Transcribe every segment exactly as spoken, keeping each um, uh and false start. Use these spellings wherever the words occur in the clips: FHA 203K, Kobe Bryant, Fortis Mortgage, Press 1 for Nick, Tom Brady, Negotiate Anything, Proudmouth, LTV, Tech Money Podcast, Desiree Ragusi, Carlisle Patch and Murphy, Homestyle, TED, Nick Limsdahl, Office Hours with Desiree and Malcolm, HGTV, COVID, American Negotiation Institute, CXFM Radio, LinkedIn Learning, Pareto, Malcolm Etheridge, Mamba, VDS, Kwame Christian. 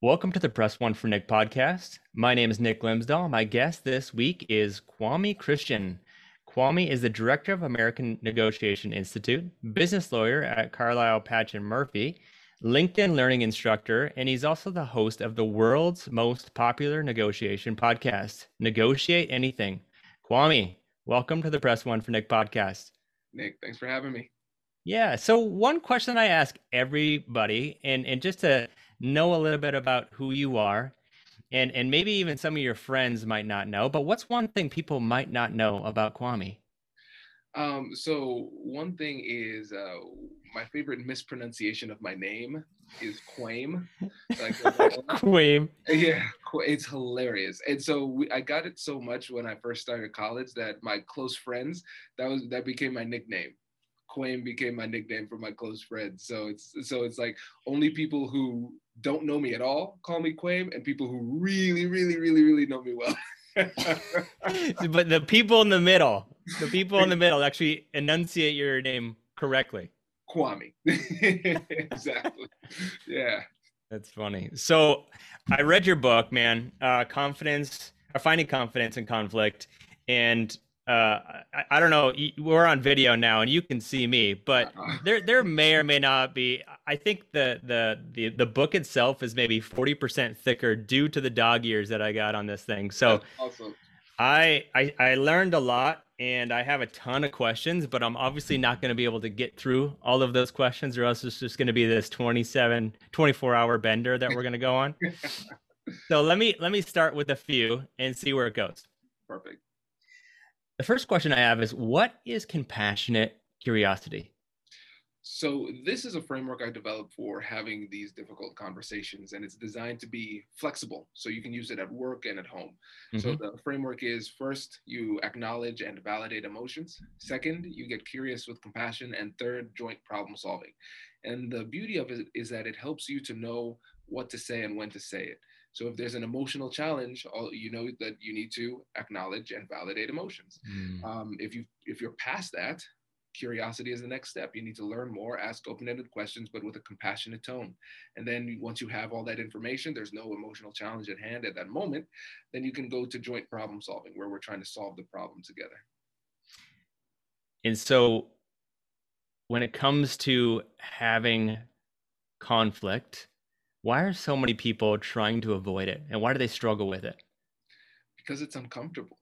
Welcome to the Press one for Nick podcast. My name is Nick Limsdahl. My guest this week is Kwame Christian. Kwame is the Director of American Negotiation Institute, business lawyer at Carlisle Patch and Murphy, LinkedIn Learning instructor, and he's also the host of the world's most popular negotiation podcast, Negotiate Anything. Kwame, welcome to the Press one for Nick podcast. Nick, thanks for having me. Yeah, so one question I ask everybody, and, and just to know a little bit about who you are, and, and maybe even some of your friends might not know, but what's one thing people might not know about Kwame? Um, so one thing is uh, my favorite mispronunciation of my name is Kwame. Like, Kwame. Yeah, it's hilarious. And so we, I got it so much when I first started college that my close friends, that was that became my nickname. Kwame became my nickname for my close friends. So it's so it's like only people who don't know me at all call me Kwame, and people who really, really, really, really know me well. But the people in the middle, the people in the middle actually enunciate your name correctly. Kwame. Exactly. Yeah. That's funny. So I read your book, man, uh, Confidence, or Finding Confidence in Conflict. And uh, I, I don't know, we're on video now and you can see me, but uh-huh. there there may or may not be, I think the, the, the, the book itself is maybe forty percent thicker due to the dog ears that I got on this thing. So awesome. I, I, I learned a lot. And I have a ton of questions, but I'm obviously not going to be able to get through all of those questions, or else it's just going to be this twenty-seven, twenty-four hour bender that we're going to go on. So let me let me start with a few and see where it goes. Perfect. The first question I have is, what is compassionate curiosity? So this is a framework I developed for having these difficult conversations, and it's designed to be flexible so you can use it at work and at home. Mm-hmm. So the framework is, first, you acknowledge and validate emotions. Second, you get curious with compassion. And third, joint problem solving. And the beauty of it is that it helps you to know what to say and when to say it. So if there's an emotional challenge, you know that you need to acknowledge and validate emotions. Mm. Um, if you if you're past that, curiosity is the next step. You need to learn more, ask open-ended questions, but with a compassionate tone. And then once you have all that information, there's no emotional challenge at hand at that moment, then you can go to joint problem solving, where we're trying to solve the problem together. And so when it comes to having conflict, why are so many people trying to avoid it? And why do they struggle with it? Because it's uncomfortable.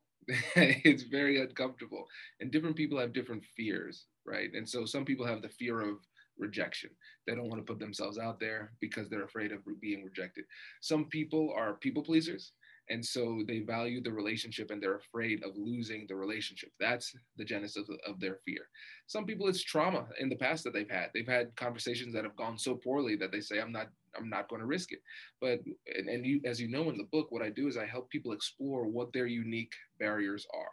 It's very uncomfortable, and different people have different fears, right? And so some people have the fear of rejection. They don't want to put themselves out there because they're afraid of being rejected. Some people are people pleasers, and so they value the relationship and they're afraid of losing the relationship. That's the genesis of, of their fear. Some people, it's trauma in the past that they've had. They've had conversations that have gone so poorly that they say, I'm not I'm not going to risk it. But, and, and you, as you know, in the book, what I do is I help people explore what their unique barriers are,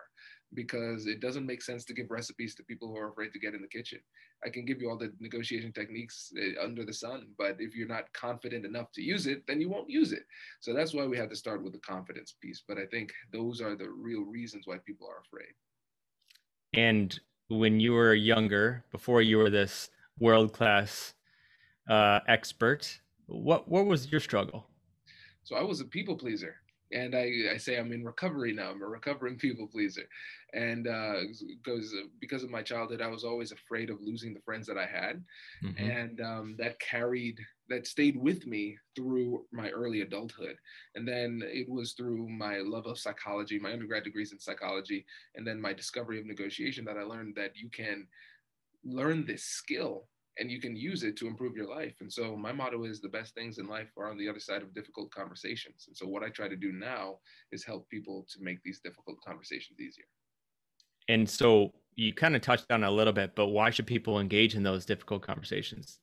because it doesn't make sense to give recipes to people who are afraid to get in the kitchen. I can give you all the negotiation techniques under the sun, but if you're not confident enough to use it, then you won't use it. So that's why we had to start with the confidence piece. But I think those are the real reasons why people are afraid. And when you were younger, before you were this world-class uh, expert, What what was your struggle? So I was a people pleaser, and I, I say I'm in recovery now. I'm a recovering people pleaser, and uh, because because of my childhood, I was always afraid of losing the friends that I had, mm-hmm. and um, that carried that stayed with me through my early adulthood. And then it was through my love of psychology, my undergrad degrees in psychology, and then my discovery of negotiation that I learned that you can learn this skill and you can use it to improve your life. And so my motto is, the best things in life are on the other side of difficult conversations. And so what I try to do now is help people to make these difficult conversations easier. And so you kind of touched on it a little bit, but why should people engage in those difficult conversations?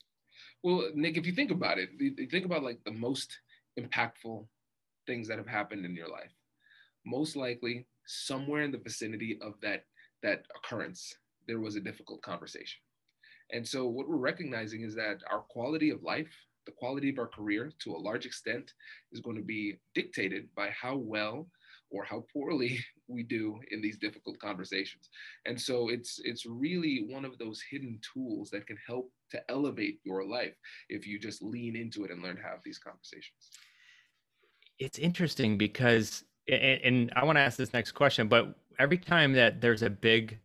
Well, Nick, if you think about it, think about like the most impactful things that have happened in your life, most likely somewhere in the vicinity of that, that occurrence, there was a difficult conversation. And so what we're recognizing is that our quality of life, the quality of our career to a large extent is going to be dictated by how well or how poorly we do in these difficult conversations. And so it's, it's really one of those hidden tools that can help to elevate your life if you just lean into it and learn to have these conversations. It's interesting because, and, and I want to ask this next question, but every time that there's a big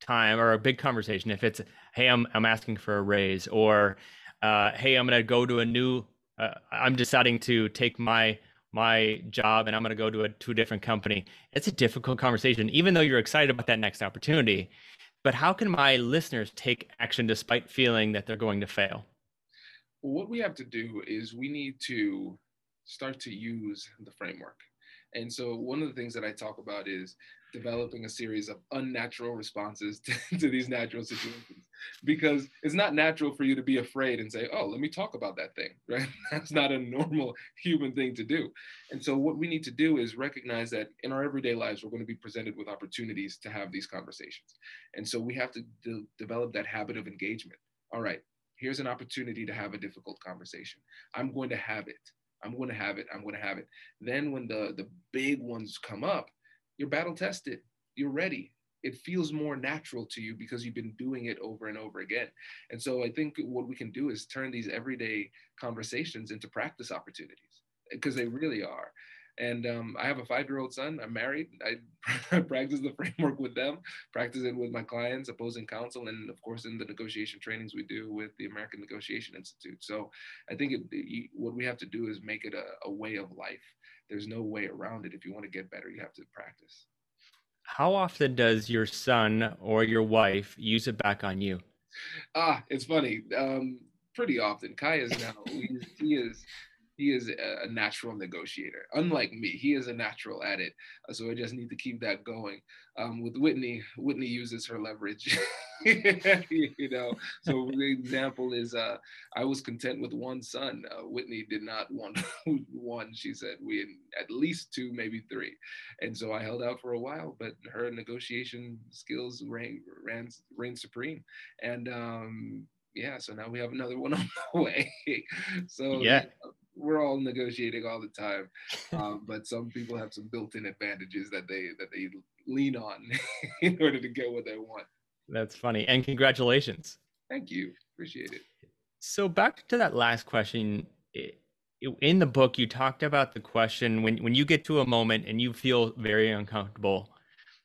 time or a big conversation, if it's, hey, I'm, I'm asking for a raise, or uh, hey, I'm going to go to a new, uh, I'm deciding to take my my job and I'm going to go to a, to a different company. It's a difficult conversation, even though you're excited about that next opportunity. But how can my listeners take action despite feeling that they're going to fail? What we have to do is we need to start to use the framework. And so one of the things that I talk about is developing a series of unnatural responses to, to these natural situations, because it's not natural for you to be afraid and say, oh, let me talk about that thing, right? That's not a normal human thing to do. And so what we need to do is recognize that in our everyday lives, we're going to be presented with opportunities to have these conversations. And so we have to de- develop that habit of engagement. All right, here's an opportunity to have a difficult conversation. I'm going to have it. I'm going to have it. I'm going to have it. Then when the, the big ones come up, you're battle tested. You're ready. It feels more natural to you because you've been doing it over and over again. And so I think what we can do is turn these everyday conversations into practice opportunities, because they really are. And um, I have a five-year-old son. I'm married. I practice the framework with them, practice it with my clients, opposing counsel, and of course, in the negotiation trainings we do with the American Negotiation Institute. So I think it, what we have to do is make it a, a way of life. There's no way around it. If you want to get better, you have to practice. How often does your son or your wife use it back on you? Ah, it's funny. Um, pretty often. Kai is now, he is, he is He is a natural negotiator. Unlike me, he is a natural at it. So I just need to keep that going. Um, with Whitney, Whitney uses her leverage. you know. So the example is, uh, I was content with one son. Uh, Whitney did not want one. She said we had at least two, maybe three. And so I held out for a while, but her negotiation skills ran ran, ran supreme. And um, yeah, so now we have another one on the way. so yeah. Uh, We're all negotiating all the time, um, but some people have some built-in advantages that they that they lean on in order to get what they want. That's funny. And congratulations. Thank you. Appreciate it. So back to that last question. In the book, you talked about the question, when, when you get to a moment and you feel very uncomfortable,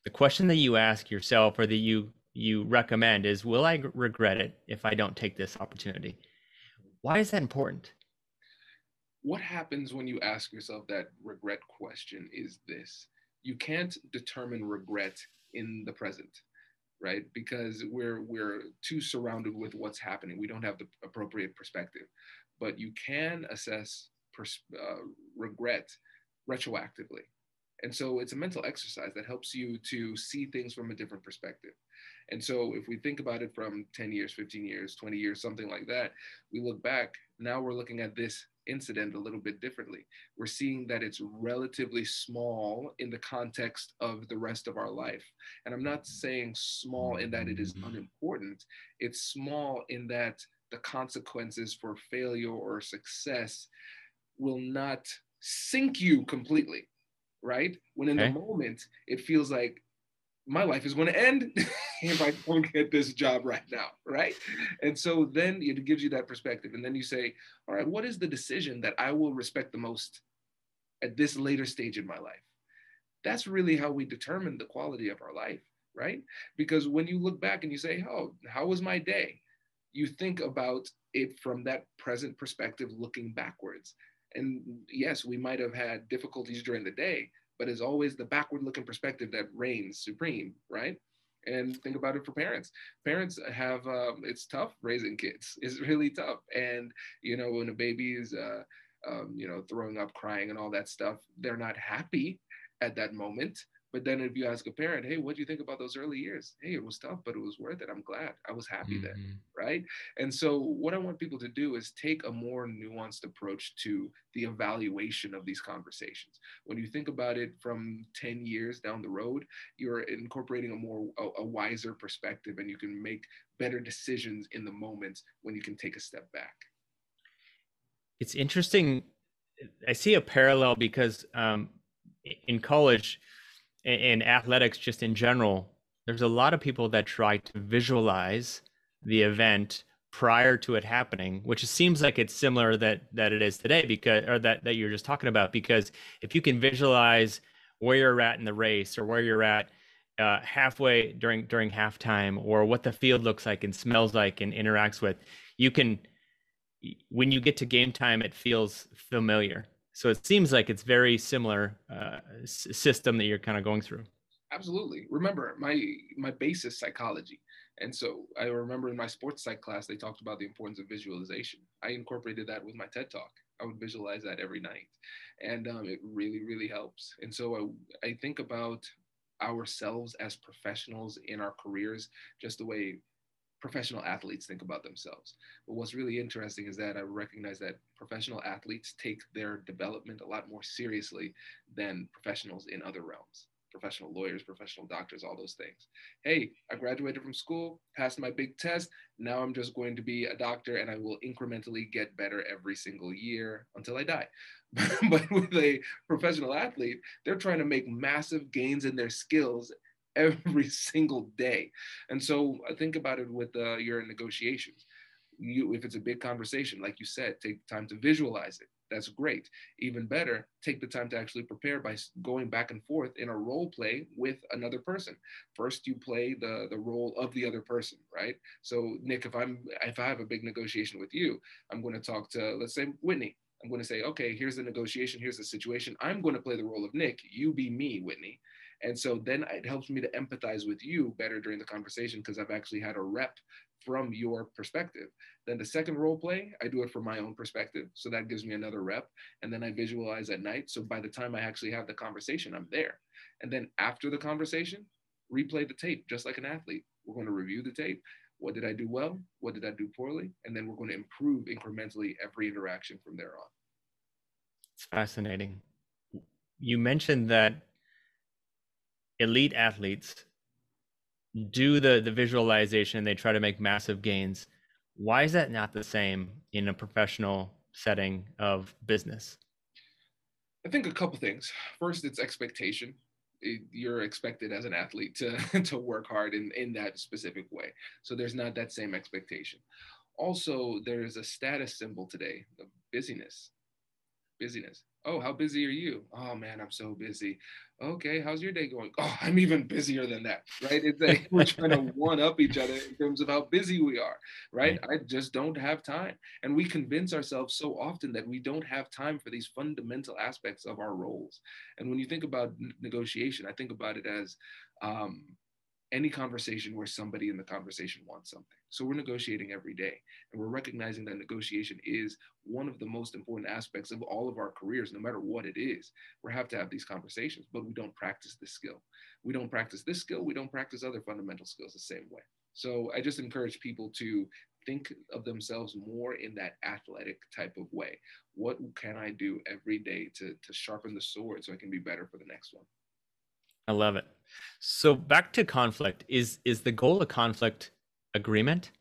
the question that you ask yourself or that you, you recommend is, will I regret it if I don't take this opportunity? Why is that important? What happens when you ask yourself that regret question is this: you can't determine regret in the present, right? Because we're we're too surrounded with what's happening. We don't have the appropriate perspective, but you can assess pers- uh, regret retroactively. And so it's a mental exercise that helps you to see things from a different perspective. And so if we think about it from ten years, fifteen years, twenty years, something like that, we look back, now we're looking at this incident a little bit differently. We're seeing that it's relatively small in the context of the rest of our life. And I'm not saying small in that it is unimportant. It's small in that the consequences for failure or success will not sink you completely, right? When in okay. the moment, it feels like my life is going to end if I don't get this job right now, right? And so then it gives you that perspective. And then you say, all right, what is the decision that I will respect the most at this later stage in my life? That's really how we determine the quality of our life, right? Because when you look back and you say, oh, how was my day? You think about it from that present perspective, looking backwards. And yes, we might have had difficulties during the day, but it's always the backward-looking perspective that reigns supreme, right? And think about it for parents. Parents have, um, it's tough raising kids. It's really tough. And, you know, when a baby is, uh, um, you know, throwing up, crying and all that stuff, they're not happy at that moment, But then if you ask a parent, hey, what do you think about those early years? Hey, it was tough, but it was worth it. I'm glad. I was happy mm-hmm. then, right? And so what I want people to do is take a more nuanced approach to the evaluation of these conversations. When you think about it from ten years down the road, you're incorporating a more, a, a wiser perspective, and you can make better decisions in the moment when you can take a step back. It's interesting. I see a parallel because um, in college, in athletics, just in general, there's a lot of people that try to visualize the event prior to it happening, which seems like it's similar that that it is today, because or that that you're just talking about. Because if you can visualize where you're at in the race, or where you're at uh, halfway during during halftime, or what the field looks like and smells like and interacts with, you can. When you get to game time, it feels familiar. So it seems like it's very similar uh, s- system that you're kind of going through. Absolutely. Remember, my my base is psychology. And so I remember in my sports psych class, they talked about the importance of visualization. I incorporated that with my TED Talk. I would visualize that every night. And um, it really, really helps. And so I, I think about ourselves as professionals in our careers, just the way professional athletes think about themselves. But what's really interesting is that I recognize that professional athletes take their development a lot more seriously than professionals in other realms, professional lawyers, professional doctors, all those things. Hey, I graduated from school, passed my big test. Now I'm just going to be a doctor, and I will incrementally get better every single year until I die. But with a professional athlete, they're trying to make massive gains in their skills every single day. And so I think about it with uh, your negotiations. You, if it's a big conversation, like you said, take the time to visualize it. That's great. Even better, take the time to actually prepare by going back and forth in a role play with another person. First, you play the, the role of the other person, right? So Nick, if I'm, if I have a big negotiation with you, I'm going to talk to, let's say, Whitney. I'm going to say, okay, here's the negotiation, here's the situation. I'm going to play the role of Nick. You be me, Whitney. And so then it helps me to empathize with you better during the conversation, because I've actually had a rep from your perspective. Then the second role play, I do it from my own perspective. So that gives me another rep. And then I visualize at night. So by the time I actually have the conversation, I'm there. And then after the conversation, replay the tape, just like an athlete. We're going to review the tape. What did I do well? What did I do poorly? And then we're going to improve incrementally every interaction from there on. It's fascinating. You mentioned that elite athletes do the, the visualization. They try to make massive gains. Why is that not the same in a professional setting of business? I think a couple things. First, it's expectation. It, you're expected as an athlete to, to work hard in, in that specific way. So there's not that same expectation. Also, there's a status symbol today of busyness. Busyness. Oh, how busy are you? Oh man, I'm so busy. Okay, how's your day going? Oh, I'm even busier than that, right? It's like we're trying to one up each other in terms of how busy we are, right? I just don't have time. And we convince ourselves so often that we don't have time for these fundamental aspects of our roles. And when you think about negotiation, I think about it as um, any conversation where somebody in the conversation wants something. So we're negotiating every day, and we're recognizing that negotiation is one of the most important aspects of all of our careers, no matter what it is. We have to have these conversations, but we don't practice this skill. We don't practice this skill. We don't practice other fundamental skills the same way. So I just encourage people to think of themselves more in that athletic type of way. What can I do every day to, to sharpen the sword so I can be better for the next one? I love it. So back to conflict, is is the goal of conflict agreement?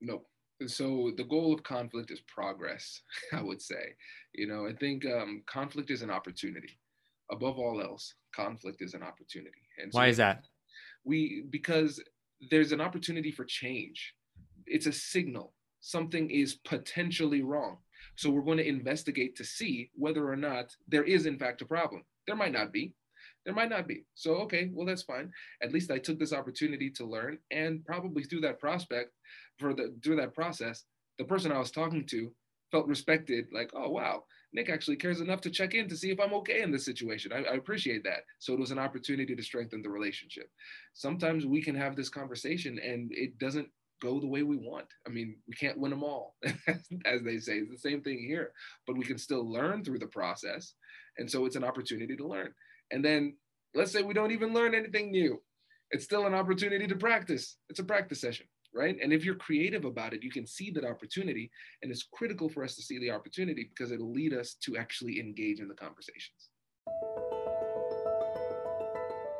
No. So the goal of conflict is progress, I would say. You know, I think um, conflict is an opportunity. Above all else, conflict is an opportunity. And so why is that? We because there's an opportunity for change. It's a signal. Something is potentially wrong. So we're going to investigate to see whether or not there is in fact a problem. There might not be. There might not be. So, okay, well, that's fine. At least I took this opportunity to learn, and probably through that prospect, for the through that process, the person I was talking to felt respected. Like, oh, wow, Nick actually cares enough to check in to see if I'm okay in this situation. I, I appreciate that. So it was an opportunity to strengthen the relationship. Sometimes we can have this conversation and it doesn't go the way we want. I mean, we can't win them all, as they say. It's the same thing here, but we can still learn through the process. And so it's an opportunity to learn. And then Let's say we don't even learn anything new. It's still an opportunity to practice. It's a practice session, right? And if you're creative about it, you can see that opportunity, and it's critical for us to see the opportunity because it'll lead us to actually engage in the conversations.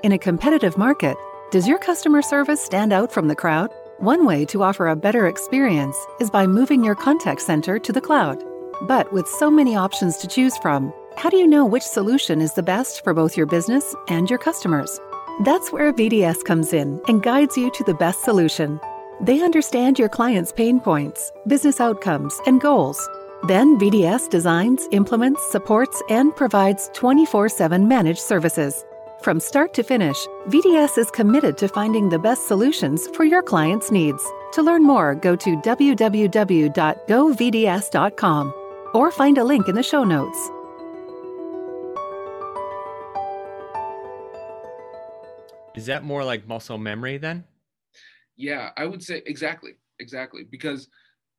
In a competitive market, does your customer service stand out from the crowd? One way to offer a better experience is by moving your contact center to the cloud. But with so many options to choose from, how do you know which solution is the best for both your business and your customers? That's where V D S comes in and guides you to the best solution. They understand your clients' pain points, business outcomes, and goals. Then V D S designs, implements, supports, and provides twenty-four seven managed services. From start to finish, V D S is committed to finding the best solutions for your clients' needs. To learn more, go to w w w dot go v d s dot com or find a link in the show notes. Is that more like muscle memory then? Yeah, I would say exactly, exactly. Because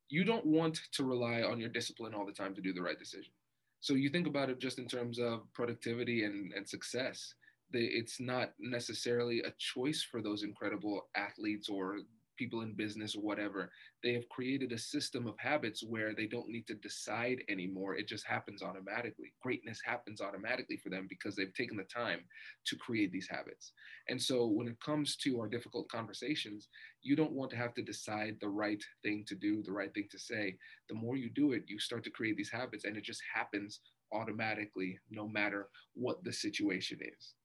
you don't want to rely on your discipline all the time to do the right decision. So you think about it just in terms of productivity and, and success. It's not necessarily a choice for those incredible athletes or people in business or whatever. They have created a system of habits where they don't need to decide anymore. It just happens automatically. Greatness happens automatically for them because they've taken the time to create these habits. And so when it comes to our difficult conversations, you don't want to have to decide the right thing to do, the right thing to say. The more you do it, you start to create these habits, and it just happens automatically, no matter what the situation is.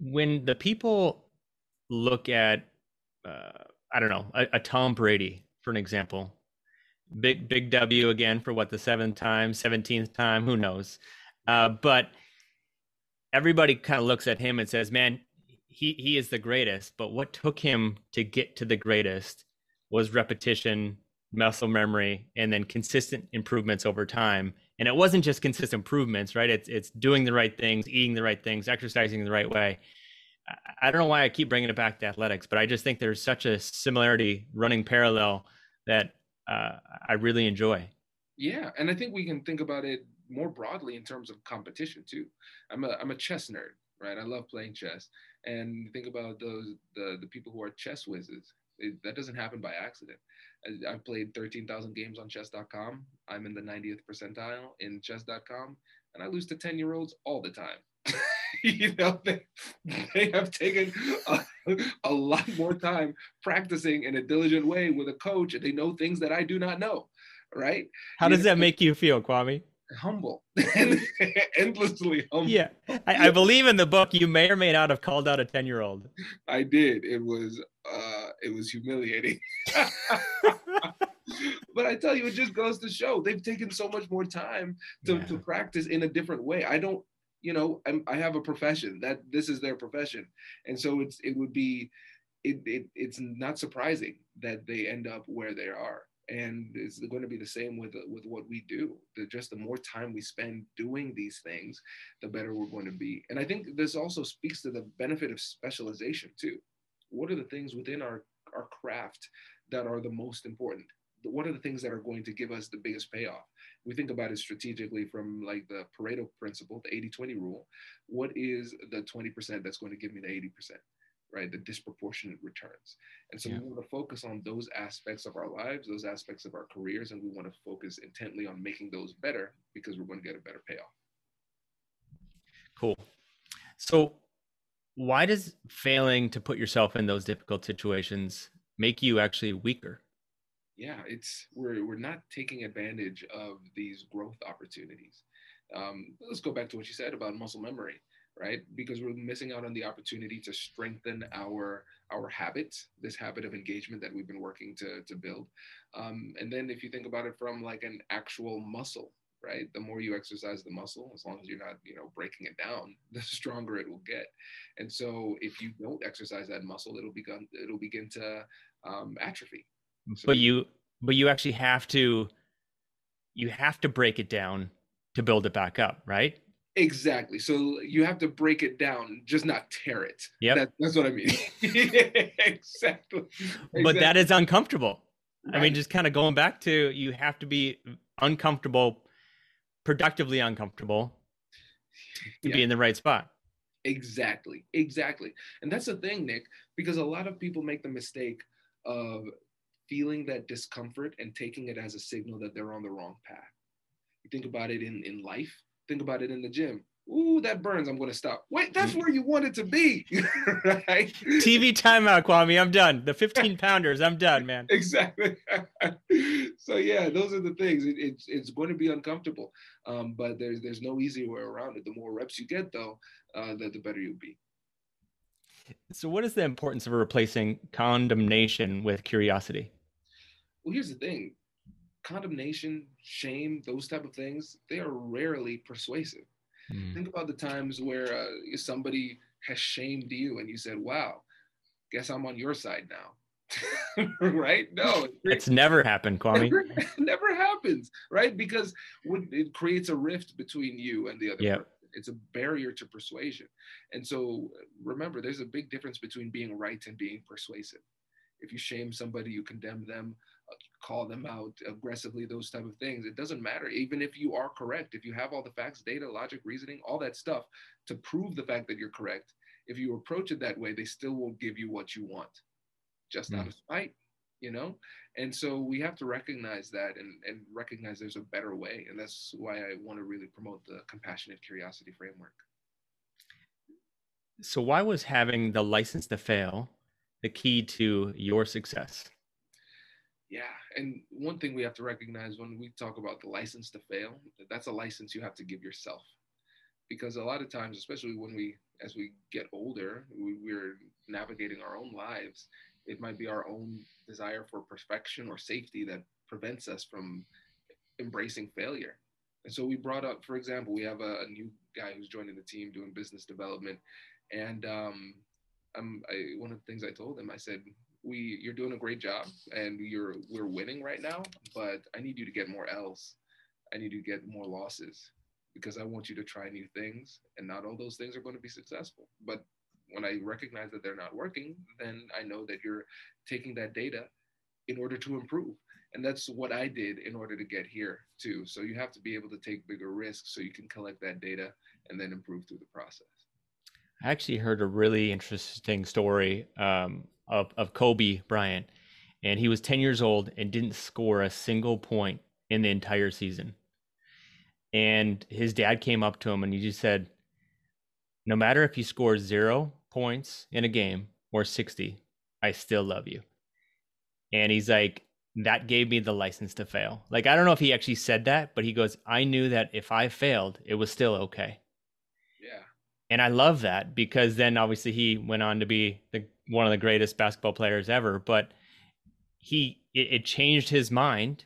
When the people look at, uh, I don't know, a, a Tom Brady, for an example, big, big W again for what, the seventh time, seventeenth time, who knows. Uh, but everybody kind of looks at him and says, man, he, he is the greatest. But what took him to get to the greatest was repetition, muscle memory, and then consistent improvements over time. And it wasn't just consistent improvements, right? It's it's doing the right things, eating the right things, exercising the right way. I don't know why I keep bringing it back to athletics, but I just think there's such a similarity running parallel that uh, I really enjoy. Yeah, and I think we can think about it more broadly in terms of competition too. I'm a I'm a chess nerd, right? I love playing chess, and think about those the the people who are chess whizzes. It, that doesn't happen by accident. I, I played thirteen thousand games on chess dot com. I'm in the ninetieth percentile in chess dot com, and I lose to ten-year-olds all the time. You know, they, they have taken a, a lot more time practicing in a diligent way with a coach, and they know things that I do not know, right? How you does know? That make you feel, Kwame? Humble. Endlessly humble. Yeah. I, I believe in the book, you may or may not have called out a ten-year-old. I did. It was... Uh, It was humiliating. But I tell you, it just goes to show they've taken so much more time to, yeah. to practice in a different way. I don't, you know, I'm, I have a profession that this is their profession. And so it's, it would be, it, it it's not surprising that they end up where they are. And it's going to be the same with, with what we do. The, just the more time we spend doing these things, the better we're going to be. And I think this also speaks to the benefit of specialization too. What are the things within our, our craft that are the most important? What are the things that are going to give us the biggest payoff? We think about it strategically from like the Pareto principle, the eighty twenty rule. What is the twenty percent that's going to give me the eighty percent, right? The disproportionate returns. And so yeah. we want to focus on those aspects of our lives, those aspects of our careers, and we want to focus intently on making those better because we're going to get a better payoff. Cool. So why does failing to put yourself in those difficult situations make you actually weaker? Yeah, it's we're we're not taking advantage of these growth opportunities. Um, let's go back to what you said about muscle memory, right? Because we're missing out on the opportunity to strengthen our our habits, this habit of engagement that we've been working to to build. Um, and then if you think about it from like an actual muscle, right? The more you exercise the muscle, as long as you're not, you know, breaking it down, the stronger it will get. And so if you don't exercise that muscle, it'll begin, it'll begin to um, atrophy. So but you, but you actually have to, you have to break it down to build it back up, right? Exactly. So you have to break it down, just not tear it. Yeah. That, that's what I mean. exactly. exactly. But that is uncomfortable. Right. I mean, just kind of going back to, you have to be uncomfortable, productively uncomfortable You'd yeah. be in the right spot. Exactly. Exactly. And that's the thing, Nick, because a lot of people make the mistake of feeling that discomfort and taking it as a signal that they're on the wrong path. You think about it in, in life. Think about it in the gym. Ooh, that burns. I'm going to stop. Wait, that's where you wanted to be. Right? T V timeout, Kwame. I'm done. The fifteen pounders. I'm done, man. Exactly. So yeah, those are the things. It, it's, it's going to be uncomfortable, um, but there's, there's no easy way around it. The more reps you get though, uh, the, the better you'll be. So what is the importance of replacing condemnation with curiosity? Well, here's the thing. Condemnation, shame, those type of things, they are rarely persuasive. Think about the times where uh, somebody has shamed you and you said, wow, guess I'm on your side now, right? No. It creates, it's never happened, Kwame. Never, it never happens, right? Because it creates a rift between you and the other yep. person. It's a barrier to persuasion. And so remember, there's a big difference between being right and being persuasive. If you shame somebody, you condemn them, call them out aggressively, those type of things. It doesn't matter. Even if you are correct, if you have all the facts, data, logic, reasoning, all that stuff to prove the fact that you're correct, if you approach it that way, they still won't give you what you want just mm. out of spite, you know? And so we have to recognize that and, and recognize there's a better way. And that's why I want to really promote the compassionate curiosity framework. So why was having the license to fail the key to your success? Yeah. And one thing we have to recognize when we talk about the license to fail, that's a license you have to give yourself. Because a lot of times, especially when we, as we get older, we, we're navigating our own lives. It might be our own desire for perfection or safety that prevents us from embracing failure. And so we brought up, for example, we have a, a new guy who's joining the team doing business development. And um, I'm, I, one of the things I told him, I said, We, you're doing a great job and you're, we're winning right now, but I need you to get more L's. I need you to get more losses because I want you to try new things, and not all those things are going to be successful. But when I recognize that they're not working, then I know that you're taking that data in order to improve. And that's what I did in order to get here too. So you have to be able to take bigger risks so you can collect that data and then improve through the process. I actually heard a really interesting story um, of, of Kobe Bryant, and he was ten years old and didn't score a single point in the entire season. And his dad came up to him and he just said, no matter if you score zero points in a game or sixty, I still love you. And he's like, that gave me the license to fail. Like, I don't know if he actually said that, but he goes, I knew that if I failed, it was still okay. Yeah. And I love that, because then obviously he went on to be the, one of the greatest basketball players ever, but he, it, it changed his mind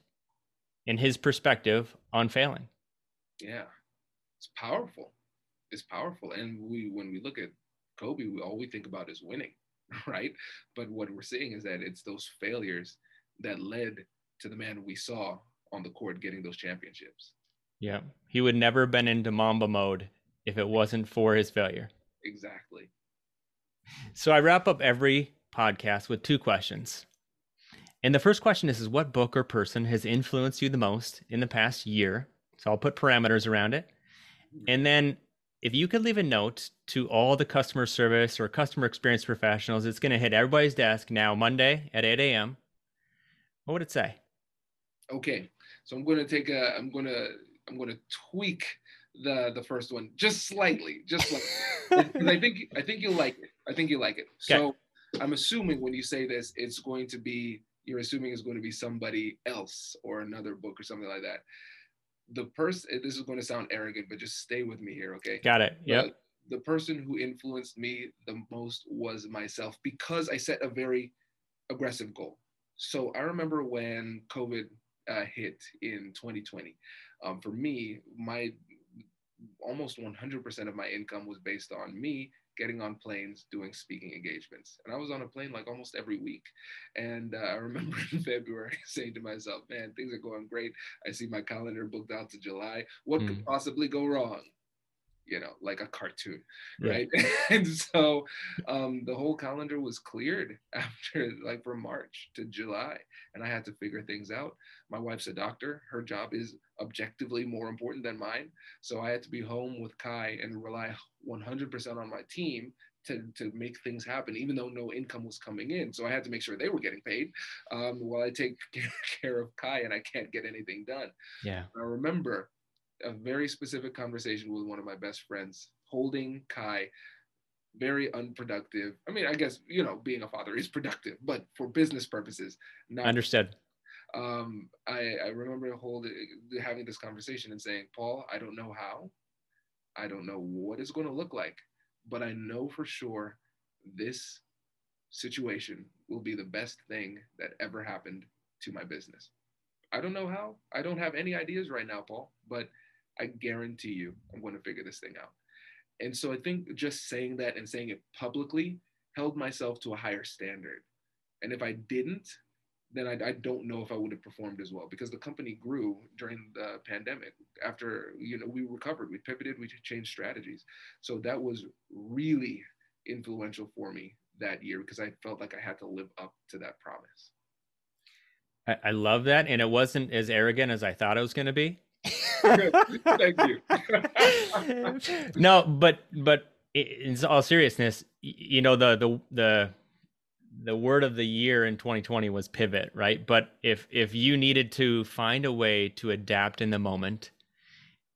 and his perspective on failing. Yeah. It's powerful. It's powerful. And we, when we look at Kobe, we, all we think about is winning, right? But what we're seeing is that it's those failures that led to the man we saw on the court getting those championships. Yeah. He would never have been into Mamba mode if it wasn't for his failure. Exactly. So I wrap up every podcast with two questions. And the first question is, is what book or person has influenced you the most in the past year? So I'll put parameters around it. And then if you could leave a note to all the customer service or customer experience professionals, it's going to hit everybody's desk now Monday at eight a m What would it say? Okay. So I'm going to take a, I'm going to, I'm going to tweak the the first one just slightly, just like I think I think you'll like it. I think you like it. Okay. So I'm assuming when you say this, it's going to be, you're assuming it's going to be somebody else or another book or something like that. The person, this is going to sound arrogant, but just stay with me here, okay? Got it. Yeah. The person who influenced me the most was myself, because I set a very aggressive goal. So I remember when COVID uh, hit in twenty twenty. Um, for me, my almost one hundred percent of my income was based on me getting on planes, doing speaking engagements. And I was on a plane like almost every week. And uh, I remember in February saying to myself, man, things are going great. I see my calendar booked out to July. What mm. could possibly go wrong? you know, like a cartoon, right? right? And so um, the whole calendar was cleared after, like, from March to July, and I had to figure things out. My wife's a doctor. Her job is objectively more important than mine. So I had to be home with Kai and rely one hundred percent on my team to, to make things happen, even though no income was coming in. So I had to make sure they were getting paid um, while I take care of Kai and I can't get anything done. Yeah. I remember a very specific conversation with one of my best friends, holding Kai, very unproductive. I mean, I guess, you know, being a father is productive, but for business purposes, not. Understood. Um, I, I remember holding, having this conversation and saying, Paul, I don't know how, I don't know what it's going to look like, but I know for sure this situation will be the best thing that ever happened to my business. I don't know how, I don't have any ideas right now, Paul, but I guarantee you, I'm going to figure this thing out. And so I think just saying that and saying it publicly held myself to a higher standard. And if I didn't, then I, I don't know if I would have performed as well, because the company grew during the pandemic. After, you know, we recovered, we pivoted, we changed strategies. So that was really influential for me that year, because I felt like I had to live up to that promise. I, I love that. And it wasn't as arrogant as I thought it was going to be. Thank you. No, but, but in all seriousness, you know, the, the, the, the word of the year in twenty twenty was pivot, right? But if, if you needed to find a way to adapt in the moment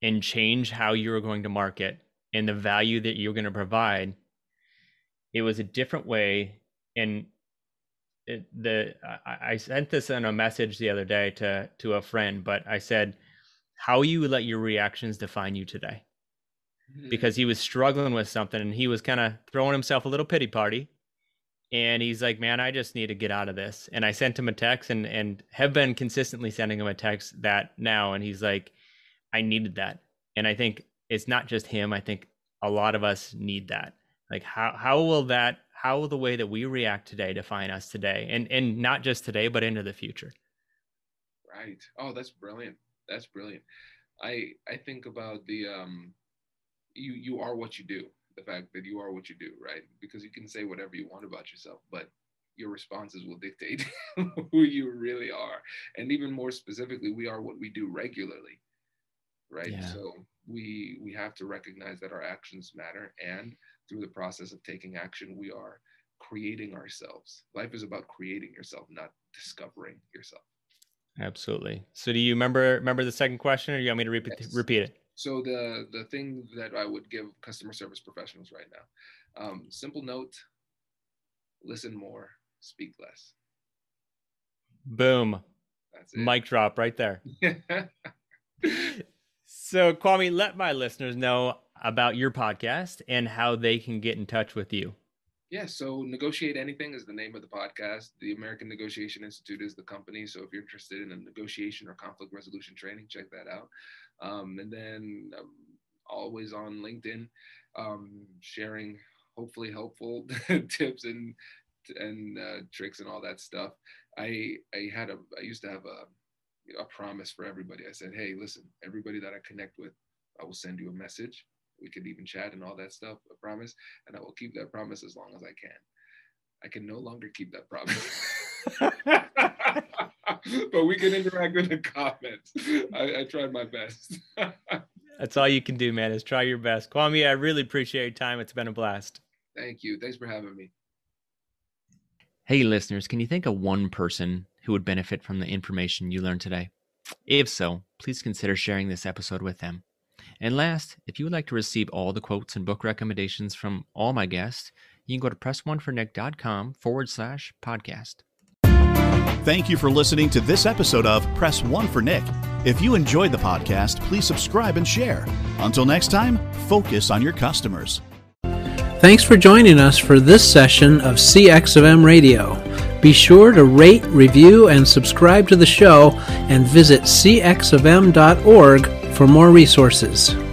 and change how you were going to market and the value that you're going to provide, it was a different way. And it, the, I, I sent this in a message the other day to, to a friend, but I said, how you let your reactions define you today, mm-hmm. because he was struggling with something and he was kind of throwing himself a little pity party. And he's like, man, I just need to get out of this. And I sent him a text and, and have been consistently sending him a text that now. And he's like, I needed that. And I think it's not just him. I think a lot of us need that. Like how, how will that, how will the way that we react today define us today? And, and not just today, but into the future. Right. Oh, that's brilliant. That's brilliant. I, I think about the, um, you, you are what you do. The fact that you are what you do, right? Because you can say whatever you want about yourself, but your responses will dictate who you really are. And even more specifically, we are what we do regularly, right? Yeah. So we we have to recognize that our actions matter. And through the process of taking action, we are creating ourselves. Life is about creating yourself, not discovering yourself. Absolutely. So do you remember remember the second question, or do you want me to repeat yes. repeat it? So the, the thing that I would give customer service professionals right now, um, simple note, listen more, speak less. Boom. That's it. Mic drop right there. So Kwame, let my listeners know about your podcast and how they can get in touch with you. Yeah, so Negotiate Anything is the name of the podcast. The American Negotiation Institute is the company. So if you're interested in a negotiation or conflict resolution training, check that out. Um, and then um, always on LinkedIn, um, sharing hopefully helpful tips and and uh, tricks and all that stuff. I I had a I used to have a a promise for everybody. I said, hey, listen, everybody that I connect with, I will send you a message. We could even chat and all that stuff, I promise. And I will keep that promise as long as I can. I can no longer keep that promise. But we can interact with the comments. I, I tried my best. That's all you can do, man, is try your best. Kwame, I really appreciate your time. It's been a blast. Thank you. Thanks for having me. Hey, listeners, can you think of one person who would benefit from the information you learned today? If so, please consider sharing this episode with them. And last, if you would like to receive all the quotes and book recommendations from all my guests, you can go to press one for nick dot com forward slash podcast. Thank you for listening to this episode of Press One for Nick. If you enjoyed the podcast, please subscribe and share. Until next time, focus on your customers. Thanks for joining us for this session of C X F M Radio. Be sure to rate, review, and subscribe to the show, and visit c x f m dot org for more resources.